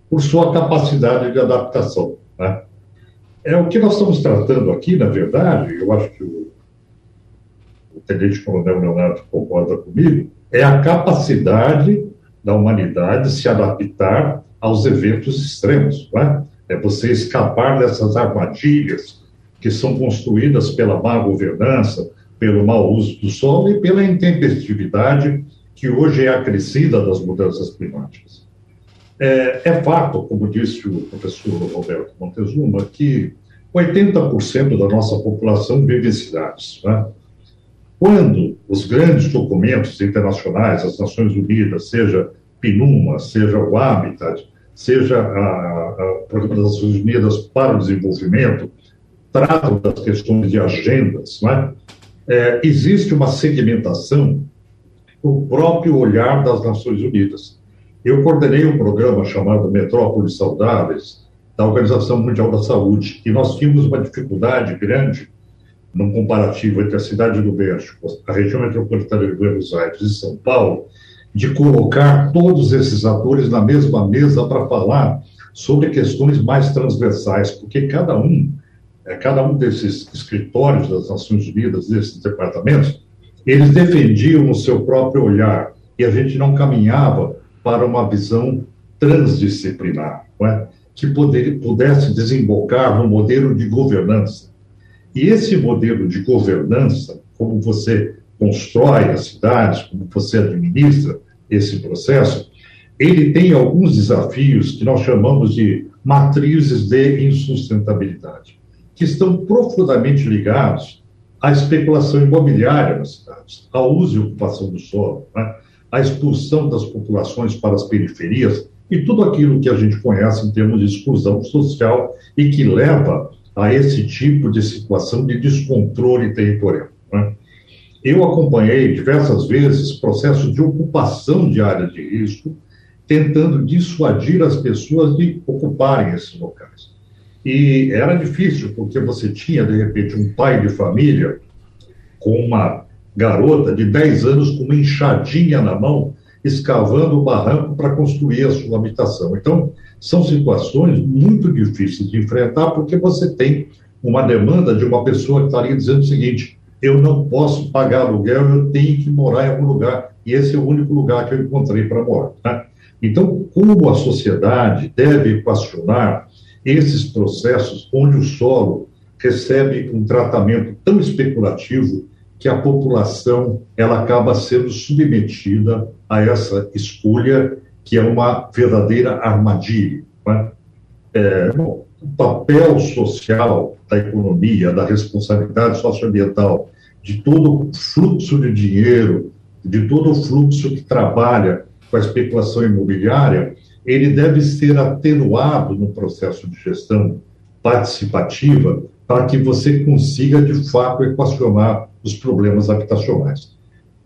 por sua capacidade de adaptação, né? É o que nós estamos tratando aqui, na verdade, eu acho que o, o tenente-coronel Leonardo concorda comigo, é a capacidade da humanidade se adaptar aos eventos extremos, né? É você escapar dessas armadilhas que são construídas pela má governança, pelo mau uso do solo e pela intempestividade que hoje é acrescida das mudanças climáticas. É, é fato, como disse o professor Roberto Montezuma, que oitenta por cento da nossa população vive em cidades, né? Quando os grandes documentos internacionais, as Nações Unidas, seja PNUMA, seja o Habitat, seja a Programa das Nações Unidas para o Desenvolvimento, tratam das questões de agendas, né? É, existe uma segmentação do próprio olhar das Nações Unidas. Eu coordenei um programa chamado Metrópolis Saudáveis, da Organização Mundial da Saúde, e nós tínhamos uma dificuldade grande num comparativo entre a cidade do México, a região metropolitana de Buenos Aires e São Paulo, de colocar todos esses atores na mesma mesa para falar sobre questões mais transversais, porque cada um cada um desses escritórios das Nações Unidas, desses departamentos, eles defendiam o seu próprio olhar, e a gente não caminhava para uma visão transdisciplinar, não é? Que poder, pudesse desembocar no modelo de governança. E esse modelo de governança, como você constrói as cidades, como você administra esse processo, ele tem alguns desafios que nós chamamos de matrizes de insustentabilidade, que estão profundamente ligados à especulação imobiliária nas cidades, ao uso e ocupação do solo, né? À expulsão das populações para as periferias e tudo aquilo que a gente conhece em termos de exclusão social e que leva a esse tipo de situação de descontrole territorial, né? Eu acompanhei diversas vezes processos de ocupação de áreas de risco, tentando dissuadir as pessoas de ocuparem esses locais. E era difícil, porque você tinha, de repente, um pai de família com uma garota de dez anos com uma enxadinha na mão, escavando o barranco para construir a sua habitação. Então, são situações muito difíceis de enfrentar, porque você tem uma demanda de uma pessoa que estaria dizendo o seguinte: eu não posso pagar aluguel, eu tenho que morar em algum lugar, e esse é o único lugar que eu encontrei para morar, né? Então, como a sociedade deve equacionar esses processos onde o solo recebe um tratamento tão especulativo que a população ela acaba sendo submetida a essa escolha, que é uma verdadeira armadilha, né? É, bom, o papel social da economia, da responsabilidade socioambiental, de todo o fluxo de dinheiro, de todo o fluxo que trabalha com a especulação imobiliária, ele deve ser atenuado no processo de gestão participativa para que você consiga, de fato, equacionar os problemas habitacionais.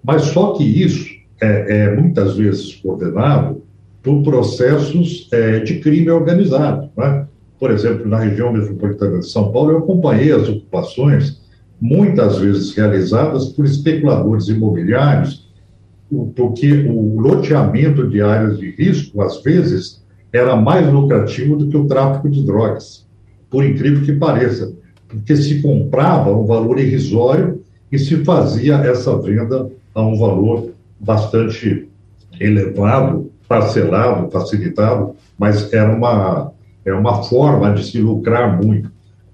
Mas só que isso é, é muitas vezes coordenado por processos é, de crime organizado, né? Por exemplo, na região metropolitana de São Paulo, eu acompanhei as ocupações, muitas vezes realizadas por especuladores imobiliários, porque o loteamento de áreas de risco, às vezes, era mais lucrativo do que o tráfico de drogas, por incrível que pareça, porque se comprava um valor irrisório e se fazia essa venda a um valor bastante elevado, parcelado, facilitado, mas era uma, era uma forma de se lucrar muito.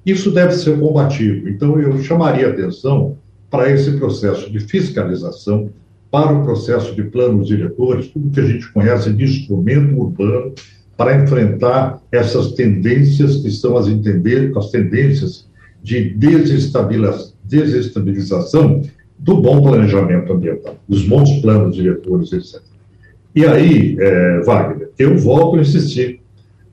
Isso deve ser combatido. Então, eu chamaria atenção para esse processo de fiscalização, para o processo de planos diretores, tudo que a gente conhece de instrumento urbano, para enfrentar essas tendências que são as, as tendências de desestabilização do bom planejamento ambiental, dos bons planos diretores, etcétera. E aí, é, Wagner, eu volto a insistir.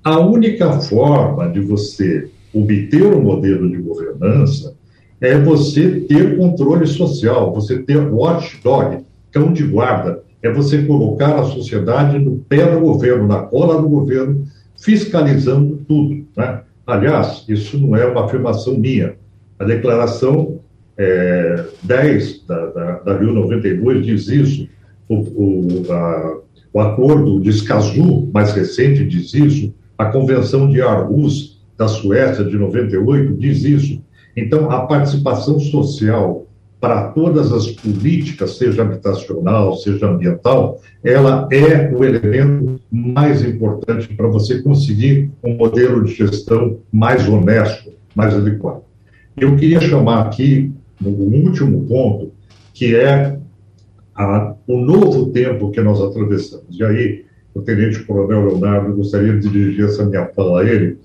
A única forma de você obter um modelo de governança é você ter controle social, você ter watchdog, cão de guarda, é você colocar a sociedade no pé do governo, na cola do governo, fiscalizando tudo, né? Aliás, isso não é uma afirmação minha. A declaração é, dez da, da, da Rio noventa e dois diz isso, o, o, a, o acordo de Escazú, mais recente, diz isso, a Convenção de Aarhus, da Suécia, de noventa e oito, diz isso. Então, a participação social para todas as políticas, seja habitacional, seja ambiental, ela é o elemento mais importante para você conseguir um modelo de gestão mais honesto, mais adequado. Eu queria chamar aqui o último ponto, que é a, o novo tempo que nós atravessamos. E aí, o tenente-coronel Leonardo, gostaria de dirigir essa minha fala a ele,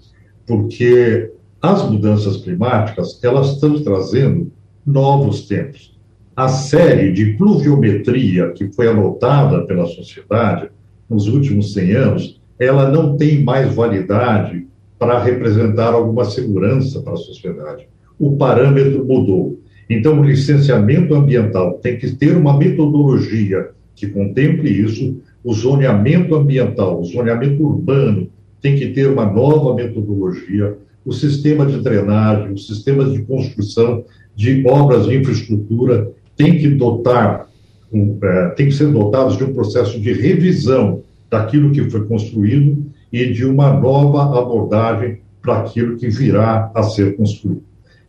porque as mudanças climáticas, elas estão trazendo novos tempos. A série de pluviometria que foi adotada pela sociedade nos últimos cem anos, ela não tem mais validade para representar alguma segurança para a sociedade. O parâmetro mudou. Então, o licenciamento ambiental tem que ter uma metodologia que contemple isso, o zoneamento ambiental, o zoneamento urbano tem que ter uma nova metodologia, o sistema de drenagem, os sistemas de construção de obras de infraestrutura tem que dotar, um, é, tem que ser dotados de um processo de revisão daquilo que foi construído e de uma nova abordagem para aquilo que virá a ser construído.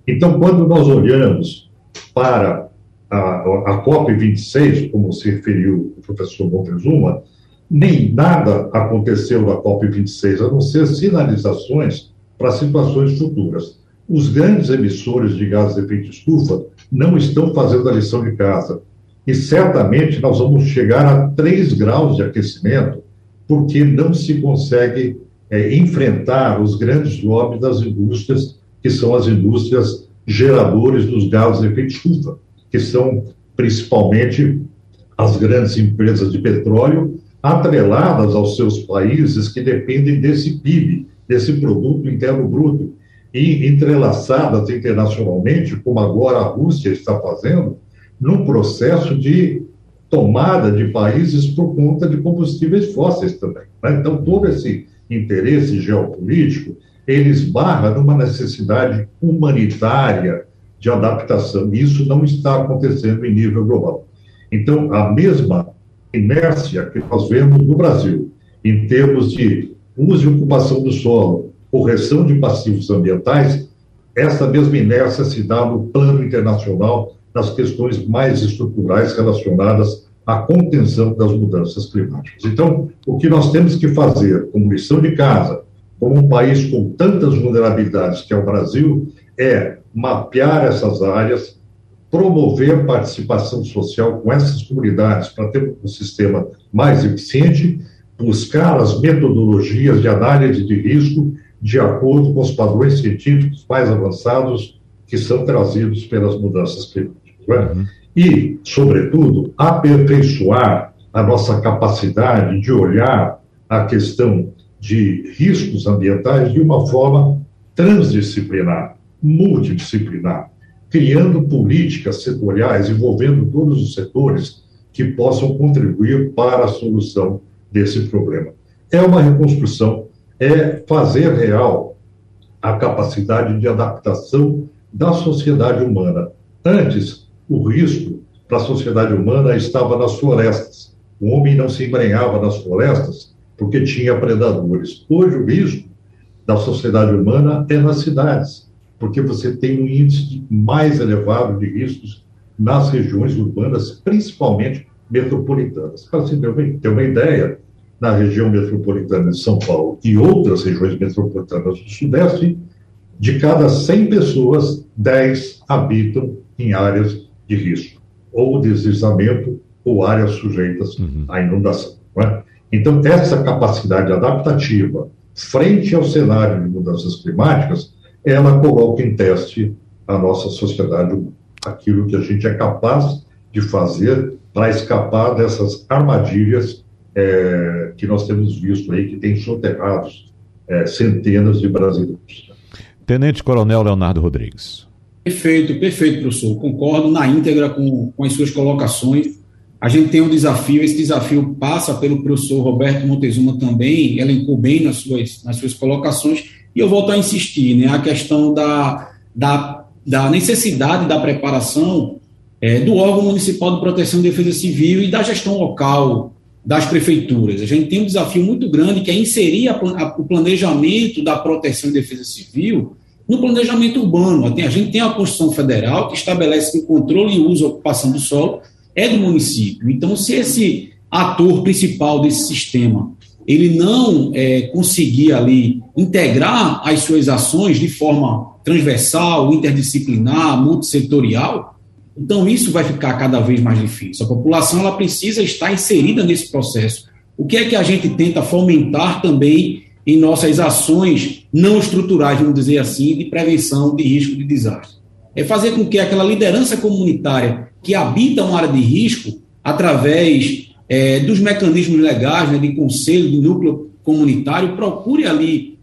Então, quando nós olhamos para a, a COP vinte e seis, como se referiu o professor Montezuma, nem nada aconteceu na COP vinte e seis, a não ser sinalizações para situações futuras. Os grandes emissores de gases de efeito estufa não estão fazendo a lição de casa. E certamente nós vamos chegar a três graus de aquecimento, porque não se consegue é, enfrentar os grandes lobbies das indústrias, que são as indústrias geradoras dos gases de efeito estufa, que são principalmente as grandes empresas de petróleo, atreladas aos seus países que dependem desse P I B, desse produto interno bruto, e entrelaçadas internacionalmente, como agora a Rússia está fazendo, num processo de tomada de países por conta de combustíveis fósseis também, né? Então, todo esse interesse geopolítico, ele esbarra numa necessidade humanitária de adaptação. Isso não está acontecendo em nível global. Então, a mesma inércia que nós vemos no Brasil, em termos de uso e ocupação do solo, correção de passivos ambientais, essa mesma inércia se dá no plano internacional nas questões mais estruturais relacionadas a contenção das mudanças climáticas. Então, o que nós temos que fazer como lição de casa, como um país com tantas vulnerabilidades que é o Brasil, é mapear essas áreas, promover participação social com essas comunidades para ter um sistema mais eficiente, buscar as metodologias de análise de risco de acordo com os padrões científicos mais avançados que são trazidos pelas mudanças climáticas. Não é? Uhum. E, sobretudo, aperfeiçoar a nossa capacidade de olhar a questão de riscos ambientais de uma forma transdisciplinar, multidisciplinar, criando políticas setoriais, envolvendo todos os setores que possam contribuir para a solução desse problema. É uma reconstrução, é fazer real a capacidade de adaptação da sociedade humana. Antes, o risco para a sociedade humana estava nas florestas. O homem não se embrenhava nas florestas porque tinha predadores. Hoje, o risco da sociedade humana é nas cidades, porque você tem um índice mais elevado de riscos nas regiões urbanas, principalmente metropolitanas. Para se ter uma ideia, na região metropolitana de São Paulo e outras regiões metropolitanas do Sudeste, de cada cem pessoas, dez habitam em áreas de risco, ou deslizamento, ou áreas sujeitas uhum. à inundação. Não é? Então, essa capacidade adaptativa, frente ao cenário de mudanças climáticas, ela coloca em teste a nossa sociedade humana, aquilo que a gente é capaz de fazer para escapar dessas armadilhas é, que nós temos visto aí, que tem soterrados é, centenas de brasileiros. Tenente Coronel Leonardo Rodrigues. Perfeito, perfeito, professor. Concordo na íntegra com, com as suas colocações. A gente tem um desafio, esse desafio passa pelo professor Roberto Montezuma também, elencou bem nas suas, nas suas colocações, e eu volto a insistir, né, a questão da, da, da necessidade da preparação é, do órgão municipal de proteção e defesa civil e da gestão local das prefeituras. A gente tem um desafio muito grande que é inserir a, a, o planejamento da proteção e defesa civil no planejamento urbano. A gente tem a Constituição Federal que estabelece que o controle e uso e ocupação do solo é do município. Então, se esse ator principal desse sistema, ele não é, conseguir ali integrar as suas ações de forma transversal, interdisciplinar, multissetorial, então isso vai ficar cada vez mais difícil. A população ela precisa estar inserida nesse processo. O que é que a gente tenta fomentar também em nossas ações não estruturais, vamos dizer assim, de prevenção de risco de desastre? É fazer com que aquela liderança comunitária que habita uma área de risco, através é, dos mecanismos legais, né, de conselho, de núcleo comunitário, procure ali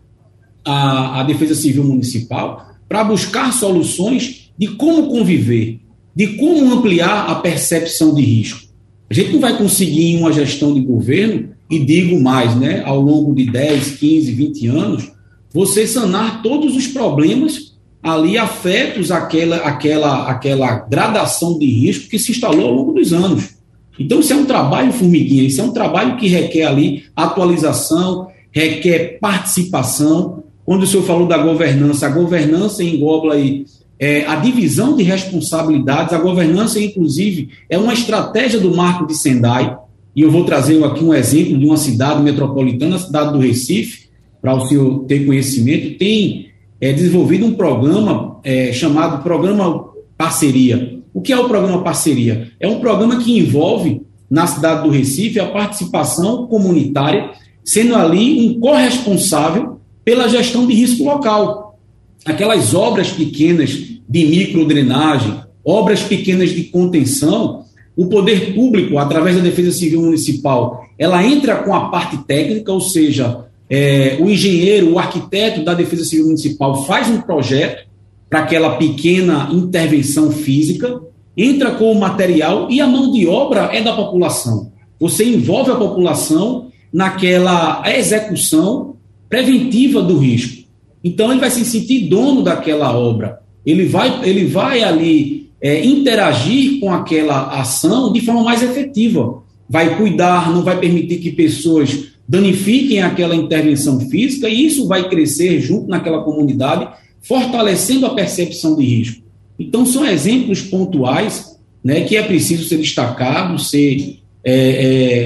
a, a Defesa Civil Municipal para buscar soluções de como conviver, de como ampliar a percepção de risco. A gente não vai conseguir, em uma gestão de governo, e digo mais, né, ao longo de dez, quinze, vinte anos, você sanar todos os problemas ali afetos àquela, àquela, àquela gradação de risco que se instalou ao longo dos anos. Então, isso é um trabalho, formiguinha, isso é um trabalho que requer ali atualização, requer participação. Quando o senhor falou da governança, a governança engloba aí, é, a divisão de responsabilidades, a governança, inclusive, é uma estratégia do marco de Sendai, e eu vou trazer aqui um exemplo de uma cidade metropolitana, a cidade do Recife, para o senhor ter conhecimento, tem... é desenvolvido um programa é, chamado Programa Parceria. O que é o Programa Parceria? É um programa que envolve, na cidade do Recife, a participação comunitária, sendo ali um corresponsável pela gestão de risco local. Aquelas obras pequenas de microdrenagem, obras pequenas de contenção, o poder público, através da Defesa Civil Municipal, ela entra com a parte técnica, ou seja... É, o engenheiro, o arquiteto da Defesa Civil Municipal faz um projeto para aquela pequena intervenção física, entra com o material e a mão de obra é da população. Você envolve a população naquela execução preventiva do risco. Então, ele vai se sentir dono daquela obra. Ele vai, ele vai ali é, interagir com aquela ação de forma mais efetiva. Vai cuidar, não vai permitir que pessoas... danifiquem aquela intervenção física e isso vai crescer junto naquela comunidade, fortalecendo a percepção de risco. Então, são exemplos pontuais, né, que é preciso ser destacado, ser é,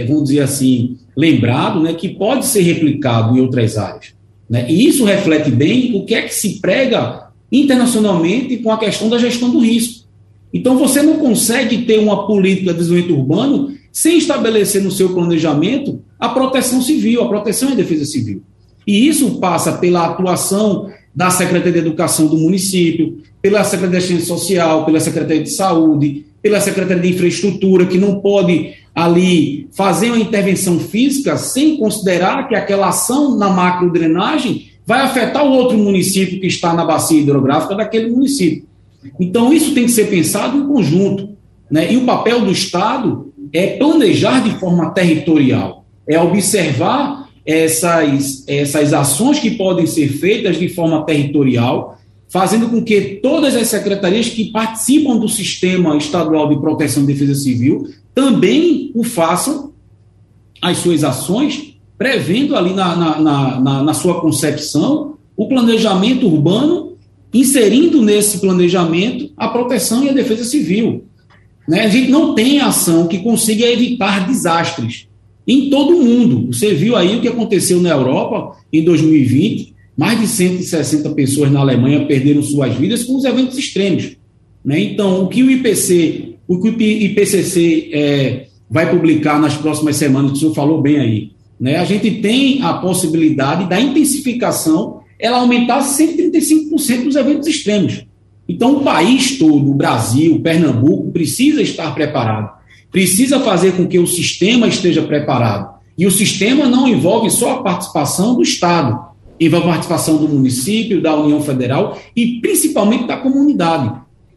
é, vamos dizer assim, lembrado, né, que pode ser replicado em outras áreas, né? E isso reflete bem o que é que se prega internacionalmente com a questão da gestão do risco. Então, você não consegue ter uma política de desenvolvimento urbano sem estabelecer no seu planejamento a proteção civil, a proteção e a defesa civil. E isso passa pela atuação da Secretaria de Educação do município, pela Secretaria de Assistência Social, pela Secretaria de Saúde, pela Secretaria de Infraestrutura, que não pode ali fazer uma intervenção física sem considerar que aquela ação na macrodrenagem vai afetar o outro município que está na bacia hidrográfica daquele município. Então, isso tem que ser pensado em conjunto, né? E o papel do Estado é planejar de forma territorial, é observar essas, essas ações que podem ser feitas de forma territorial, fazendo com que todas as secretarias que participam do Sistema Estadual de Proteção e Defesa Civil também o façam, as suas ações, prevendo ali na, na, na, na, na sua concepção o planejamento urbano, inserindo nesse planejamento a proteção e a defesa civil, né? A gente não tem ação que consiga evitar desastres em todo o mundo. Você viu aí o que aconteceu na Europa em dois mil e vinte, mais de cento e sessenta pessoas na Alemanha perderam suas vidas com os eventos extremos, né? Então, o que o I P C, o que o I P C C é, vai publicar nas próximas semanas, que o senhor falou bem aí, né? A gente tem a possibilidade da intensificação ela aumentar cento e trinta e cinco por cento dos eventos extremos. Então, o país todo, o Brasil, o Pernambuco, precisa estar preparado, precisa fazer com que o sistema esteja preparado. E o sistema não envolve só a participação do Estado, envolve a participação do município, da União Federal e, principalmente, da comunidade.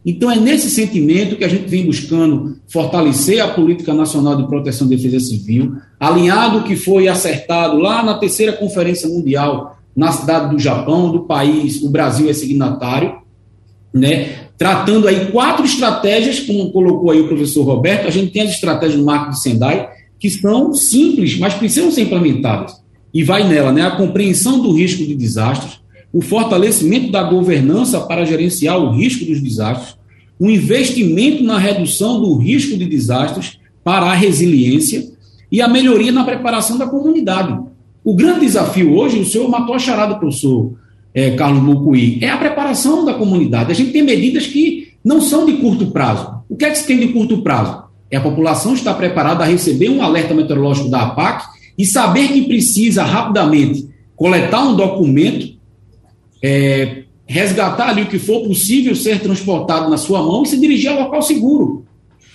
Então, é nesse sentimento que a gente vem buscando fortalecer a Política Nacional de Proteção e Defesa Civil, alinhado ao que foi acertado lá na terceira Conferência Mundial, na cidade do Japão, do país, o Brasil é signatário, né? Tratando aí quatro estratégias, como colocou aí o professor Roberto. A gente tem as estratégias do marco de Sendai, que são simples, mas precisam ser implementadas. E vai nela, né? A compreensão do risco de desastres, o fortalecimento da governança para gerenciar o risco dos desastres, o investimento na redução do risco de desastres para a resiliência e a melhoria na preparação da comunidade. O grande desafio hoje, o senhor matou a charada, professor é, Carlos Bocuhy, é a preparação da comunidade. A gente tem medidas que não são de curto prazo. O que é que se tem de curto prazo? É a população estar preparada a receber um alerta meteorológico da APAC e saber que precisa rapidamente coletar um documento, é, resgatar ali o que for possível ser transportado na sua mão e se dirigir ao local seguro.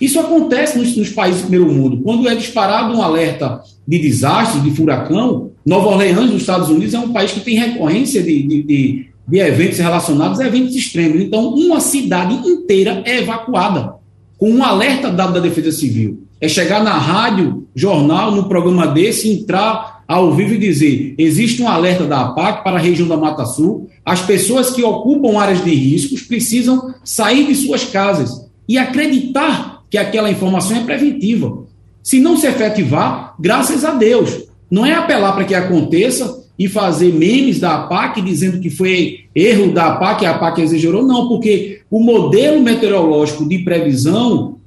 Isso acontece nos, nos países do primeiro mundo. Quando é disparado um alerta de desastre, de furacão, Nova Orleans, nos Estados Unidos, é um país que tem recorrência de, de, de, de eventos relacionados a eventos extremos. Então, uma cidade inteira é evacuada, com um alerta dado da Defesa Civil. É chegar na Rádio Jornal, num programa desse, entrar ao vivo e dizer: existe um alerta da APAC para a região da Mata Sul, as pessoas que ocupam áreas de riscos precisam sair de suas casas e acreditar que aquela informação é preventiva. Se não se efetivar, graças a Deus. Não é apelar para que aconteça e fazer memes da APAC dizendo que foi erro da APAC, a APAC exagerou, não, porque o modelo meteorológico de previsão,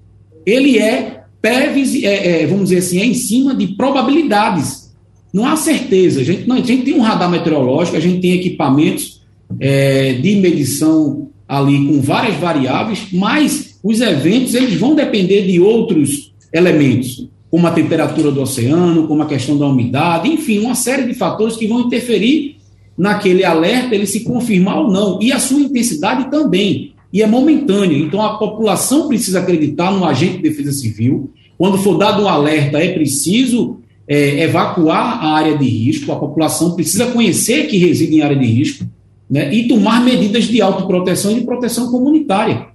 ele é, previs... é, é vamos dizer assim, é em cima de probabilidades. Não há certeza. A gente, não, a gente tem um radar meteorológico, a gente tem equipamentos é, de medição ali com várias variáveis, mas os eventos, eles vão depender de outros elementos, como a temperatura do oceano, como a questão da umidade, enfim, uma série de fatores que vão interferir naquele alerta, ele se confirmar ou não, e a sua intensidade também, e é momentânea. Então, a população precisa acreditar no agente de defesa civil. Quando for dado um alerta, é preciso é, evacuar a área de risco, a população precisa conhecer que reside em área de risco, né, e tomar medidas de autoproteção e de proteção comunitária.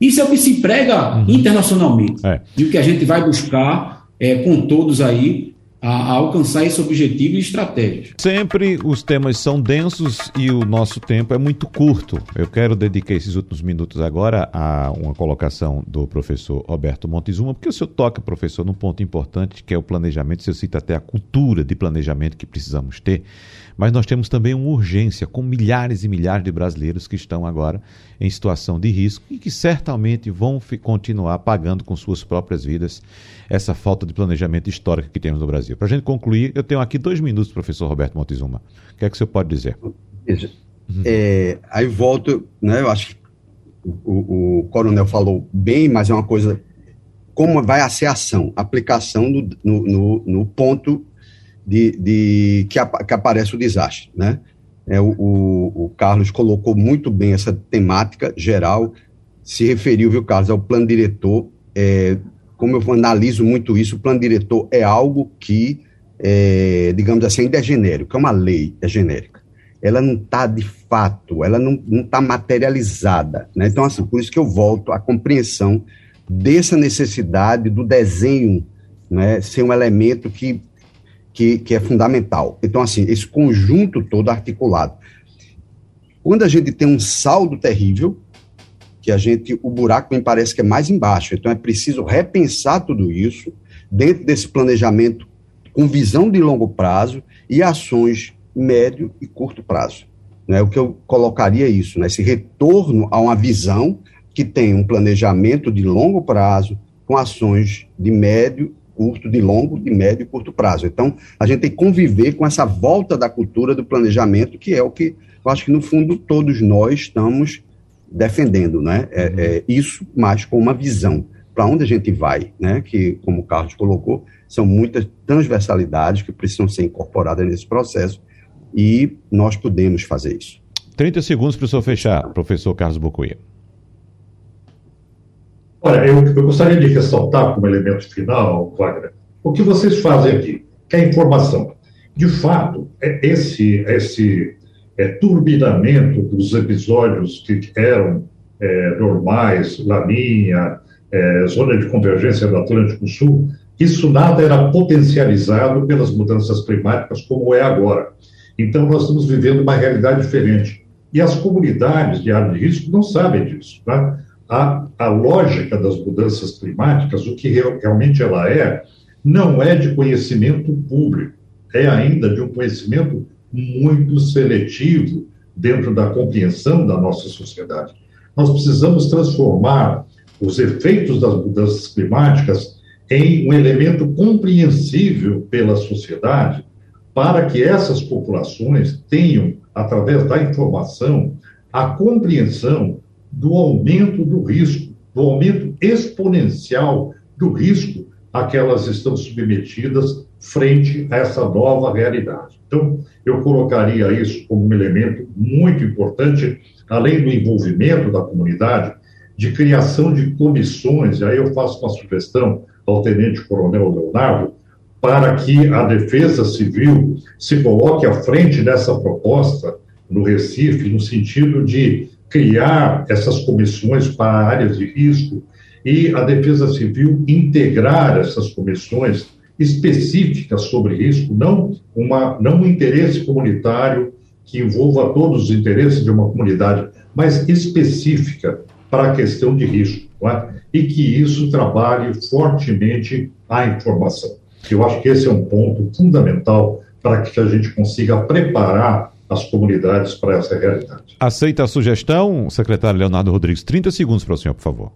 Isso é o que se prega internacionalmente, é. E o que a gente vai buscar É, com todos aí, a, a alcançar esse objetivo e estratégias. Sempre os temas são densos e o nosso tempo é muito curto. Eu quero dedicar esses últimos minutos agora a uma colocação do professor Roberto Montezuma, porque o senhor toca, professor, num ponto importante que é o planejamento. O senhor cita até a cultura de planejamento que precisamos ter, mas nós temos também uma urgência com milhares e milhares de brasileiros que estão agora em situação de risco e que certamente vão f- continuar pagando com suas próprias vidas essa falta de planejamento histórico que temos no Brasil. Para a gente concluir, eu tenho aqui dois minutos, professor Roberto Montezuma. O que é que o senhor pode dizer? Veja, uhum. é, aí volto, né, eu acho que o, o coronel falou bem, mas é uma coisa, como vai ser a ação, aplicação no, no, no, no ponto de, de que, ap- que aparece o desastre, né? É, o, o, o Carlos colocou muito bem essa temática geral, se referiu, viu, Carlos, ao plano diretor. É, como eu analiso muito isso, o plano diretor é algo que, é, digamos assim, ainda é genérico, é uma lei, é genérica. Ela não está de fato, ela não está materializada, né? Então, assim, por isso que eu volto à compreensão dessa necessidade do desenho, né, ser um elemento que Que, que é fundamental. Então, assim, esse conjunto todo articulado. Quando a gente tem um saldo terrível, que a gente, o buraco me parece que é mais embaixo, então é preciso repensar tudo isso dentro desse planejamento com visão de longo prazo e ações médio e curto prazo. Né? O que eu colocaria é isso, né? Esse retorno a uma visão que tem um planejamento de longo prazo com ações de médio curto, de longo, de médio e curto prazo. Então, a gente tem que conviver com essa volta da cultura do planejamento, que é o que eu acho que, no fundo, todos nós estamos defendendo, né? É, é isso, mas com uma visão. Para onde a gente vai, né? Que, como o Carlos colocou, são muitas transversalidades que precisam ser incorporadas nesse processo e nós podemos fazer isso. trinta segundos para o senhor fechar, professor Carlos Bocuhy. Olha, eu, eu gostaria de ressaltar como elemento final, Wagner, o que vocês fazem aqui, que é a informação. De fato, é esse, esse é, turbinamento dos episódios que eram é, normais, Laninha, é, zona de convergência do Atlântico Sul, isso nada era potencializado pelas mudanças climáticas como é agora. Então, nós estamos vivendo uma realidade diferente. E as comunidades de área de risco não sabem disso, tá? A, a lógica das mudanças climáticas, o que re, realmente ela é, não é de conhecimento público, é ainda de um conhecimento muito seletivo dentro da compreensão da nossa sociedade. Nós precisamos transformar os efeitos das mudanças climáticas em um elemento compreensível pela sociedade, para que essas populações tenham, através da informação, a compreensão do aumento do risco, do aumento exponencial do risco a que elas estão submetidas frente a essa nova realidade. Então, eu colocaria isso como um elemento muito importante, além do envolvimento da comunidade, de criação de comissões, e aí eu faço uma sugestão ao tenente-coronel Leonardo, para que a Defesa Civil se coloque à frente dessa proposta no Recife, no sentido de criar essas comissões para áreas de risco e a Defesa Civil integrar essas comissões específicas sobre risco, não, uma, não um interesse comunitário que envolva todos os interesses de uma comunidade, mas específica para a questão de risco, não é? E que isso trabalhe fortemente a informação. Eu acho que esse é um ponto fundamental para que a gente consiga preparar as comunidades para essa realidade. Aceita a sugestão, secretário Leonardo Rodrigues? trinta segundos para o senhor, por favor.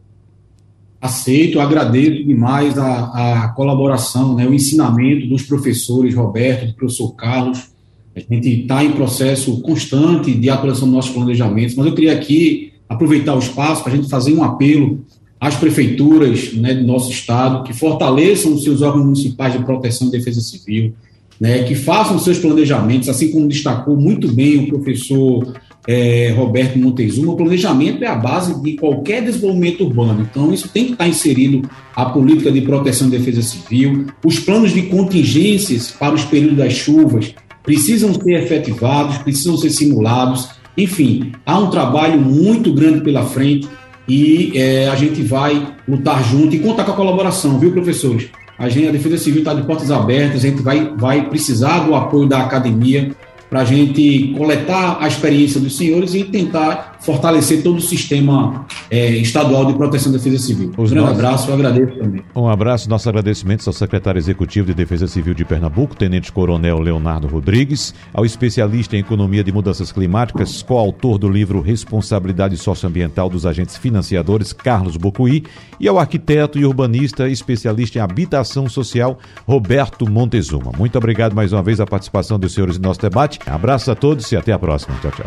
Aceito, agradeço demais a, a colaboração, né, o ensinamento dos professores Roberto, do professor Carlos. A gente está em processo constante de atualização dos nossos planejamentos, mas eu queria aqui aproveitar o espaço para a gente fazer um apelo às prefeituras, né, do nosso estado, que fortaleçam os seus órgãos municipais de proteção e defesa civil, né, que façam seus planejamentos, assim como destacou muito bem o professor eh, Roberto Montezuma. O planejamento é a base de qualquer desenvolvimento urbano, então isso tem que estar inserido a política de proteção e defesa civil. Os planos de contingências para os períodos das chuvas precisam ser efetivados, precisam ser simulados, enfim, há um trabalho muito grande pela frente e eh, a gente vai lutar junto e contar com a colaboração, viu, professores? A gente, a Defesa Civil está de portas abertas, a gente vai, vai precisar do apoio da academia para a gente coletar a experiência dos senhores e tentar fortalecer todo o sistema é, estadual de proteção da Defesa Civil. Um grande abraço, eu agradeço também. Um abraço, nosso agradecimento ao secretário executivo de Defesa Civil de Pernambuco, tenente-coronel Leonardo Rodrigues, ao especialista em economia de mudanças climáticas, coautor do livro Responsabilidade Socioambiental dos Agentes Financiadores, Carlos Bocuhy, e ao arquiteto e urbanista especialista em habitação social, Roberto Montezuma. Muito obrigado mais uma vez a participação dos senhores em nosso debate. Abraço a todos e até a próxima. Tchau, tchau.